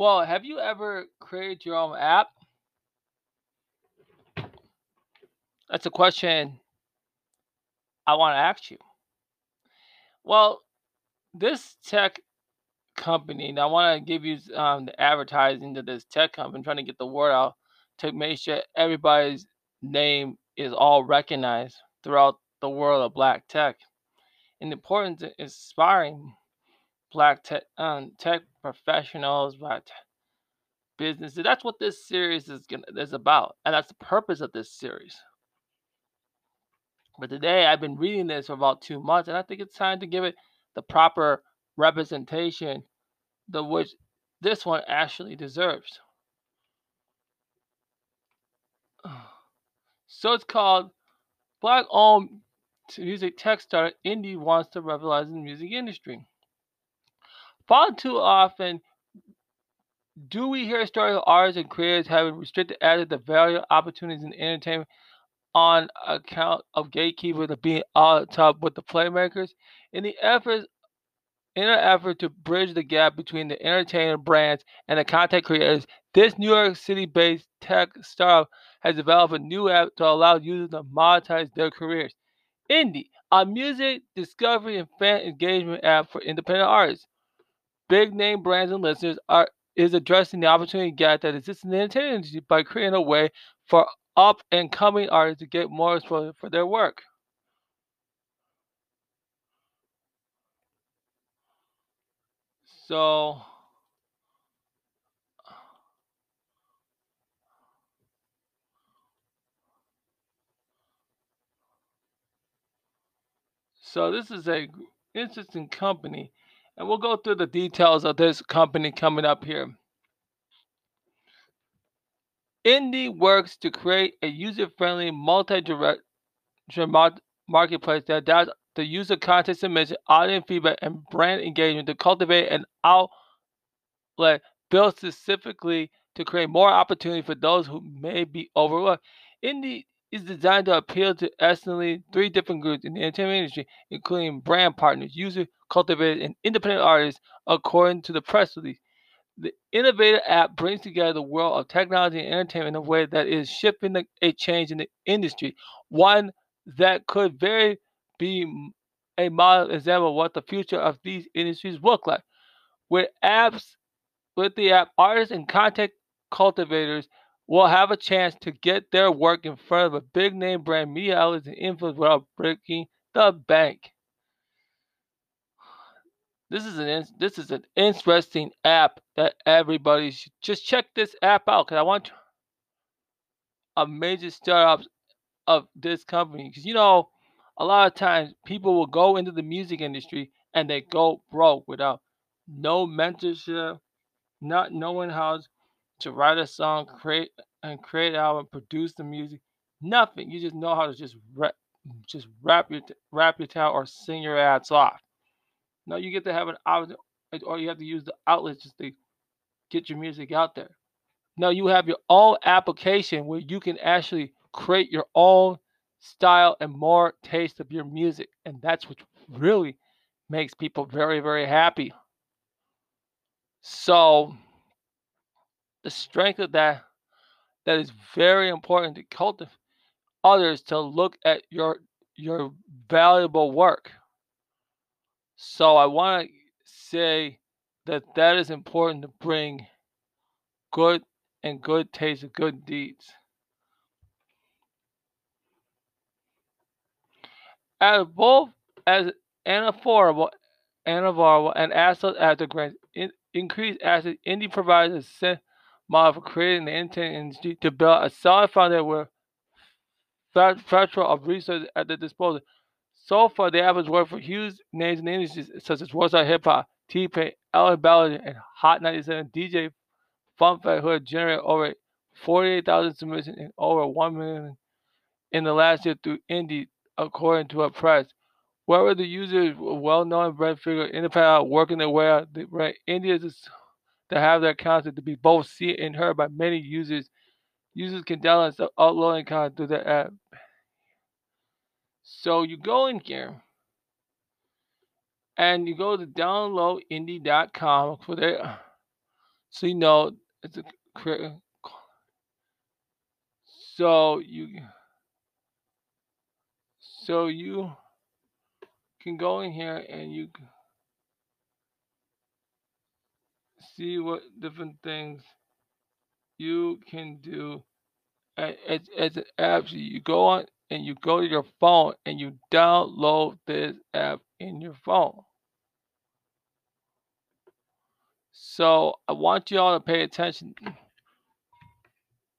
Well, have you ever created your own app? That's a question I want to ask you. Well, this tech company, and I want to give you the advertising to this tech company, trying to get the word out to make sure everybody's name is all recognized throughout the world of black tech. And the importance of inspiring black tech professionals, black businesses. That's what this series is about, and that's the purpose of this series. But today, I've been reading this for about 2 months, and I think it's time to give it the proper representation, the which this one actually deserves. So it's called Black-Owned Music Tech Startup Indie Wants to Revolutionize the Music Industry. Far too often, do we hear stories of artists and creators having restricted access to various opportunities in entertainment on account of gatekeepers of being out top with the playmakers? In an effort to bridge the gap between the entertainment brands and the content creators, this New York City-based tech startup has developed a new app to allow users to monetize their careers. Indie, a music discovery and fan engagement app for independent artists, big-name brands, and listeners, is addressing the opportunity gap that exists in the entertainment industry by creating a way for up-and-coming artists to get more exposure for their work. So this is a interesting company, and we'll go through the details of this company coming up here. Indie works to create a user-friendly, multi-direct marketplace that adapts the user content submission, audience feedback, and brand engagement to cultivate an outlet built specifically to create more opportunity for those who may be overlooked. Indie is designed to appeal to essentially three different groups in the entertainment industry, including brand partners, user cultivators, and independent artists, according to the press release. The innovative app brings together the world of technology and entertainment in a way that is shifting a change in the industry, one that could be a model example of what the future of these industries look like. With the app, artists and content cultivators will have a chance to get their work in front of a big name brand, media outlets, and influence without breaking the bank. This is an interesting app that everybody should just check this app out, because I want a major startup of this company. Because a lot of times people will go into the music industry and they go broke without no mentorship, not knowing how to write a song, create an album, produce the music, nothing. You just know how to just wrap your towel or sing your ass off. No, you get to have an outlet, or you have to use the outlets just to get your music out there. No, you have your own application where you can actually create your own style and more taste of your music, and that's what really makes people very, very happy. So the strength of that is very important to cultivate others to look at your valuable work. So I want to say that is important to bring good taste and good deeds. As both as an affordable and available and access after grants, increased access, Indie provides a sense model for creating the entertainment industry to build a solid foundation with plethora of resources at their disposal. So far, the app has worked for huge names in the industry such as WorldStarHipHop, T-Pain, Ballard, and Hot 97, DJ Funfetti, who have generated over 48,000 submissions and over 1 million in the last year through Indie, according to a press. Whether the user is a well-known brand figure, independent, working their way out, Indians to have their content to be both seen and heard by many users. Users can download and upload content through the app. So you go in here and you go to downloadindie.com for their So you know, it's a, so you can go in here and you see what different things you can do as an app. So you go on and you go to your phone and you download this app in your phone. So I want you all to pay attention.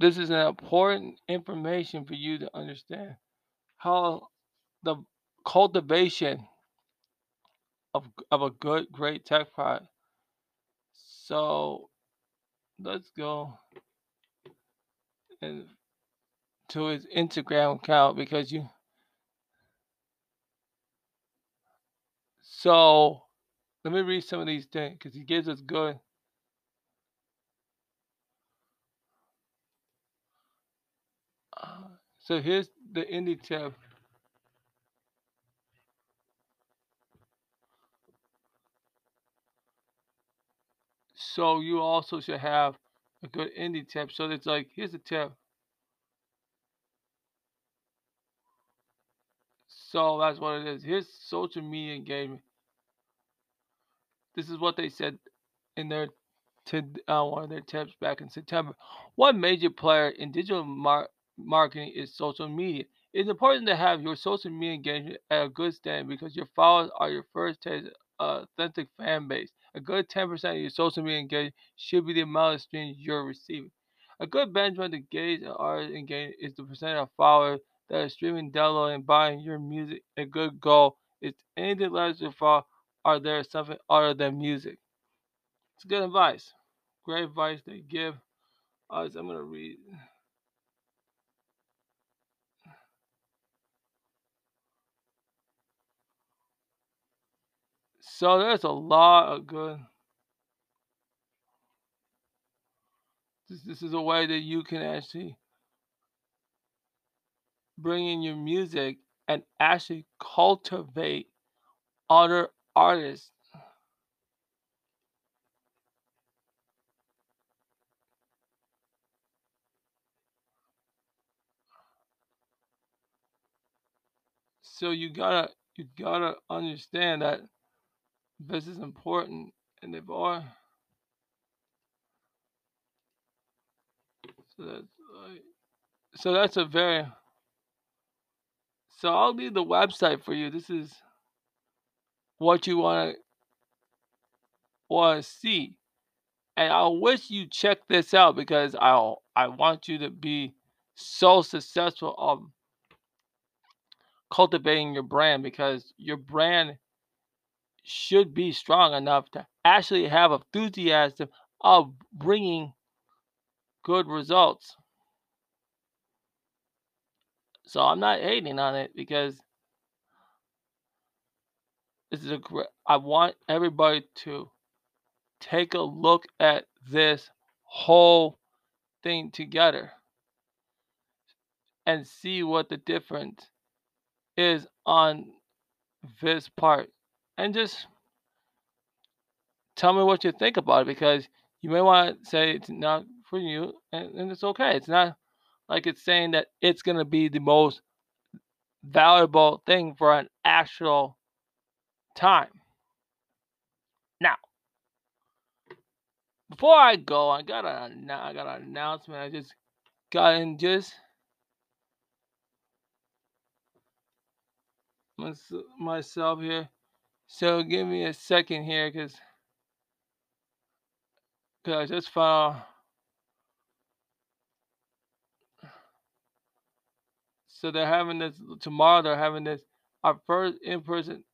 This is an important information for you to understand how the cultivation of a good, great tech product. So let's go and to his Instagram account, because you. So let me read some of these things because he gives us good. So here's the indie tip. So you also should have a good indie tip. So it's like, here's a tip. So that's what it is. Here's social media engagement. This is what they said in their one of their tips back in September. One major player in digital marketing is social media. It's important to have your social media engagement at a good standard because your followers are your first taste of authentic fan base. A good 10% of your social media engagement should be the amount of streams you're receiving. A good benchmark to gauge an artist engagement is the percent of followers that are streaming, downloading, and buying your music. A good goal is anything less than fall. Are there something other than music? It's good advice. Great advice they give us. I'm going to read. So there's a lot of good. This is a way that you can actually bring in your music and actually cultivate other artists. So you gotta understand that this is important, and they've all. So that's a very. So I'll leave the website for you. This is what you want to see, and I wish you check this out because I want you to be so successful of cultivating your brand, because your brand should be strong enough to actually have enthusiasm of bringing good results. So I'm not hating on it because this is a great, I want everybody to take a look at this whole thing together and see what the difference is on this part. And just tell me what you think about it, because you may want to say it's not for you, and it's okay. It's not like it's saying that it's going to be the most valuable thing for an actual time. Now, before I go, I got an announcement. I just got in. Just myself here. So give me a second here, cause I just found. So they're having this tomorrow. They're having this our first in-person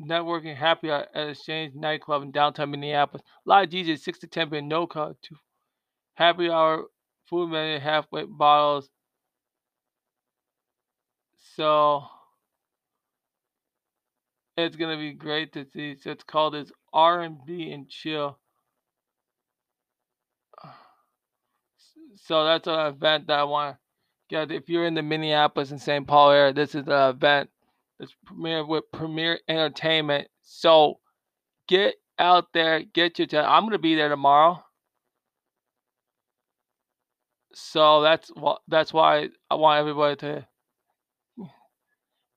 networking happy hour at Exchange Nightclub in downtown Minneapolis. Live DJs, 6 to 10 p.m. No cost. Happy hour food menu, halfway bottles. So it's gonna be great to see. So it's called this R&B and Chill. So that's an event that I want to get. If you're in the Minneapolis and St. Paul area, this is the event. It's Premier with Premier Entertainment. So get out there, get your time. I'm gonna be there tomorrow. So that's why I want everybody to.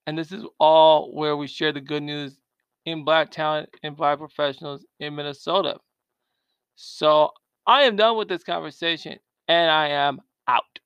And this is all where we share the good news in Black talent, in Black professionals in Minnesota. So I am done with this conversation, and I am out.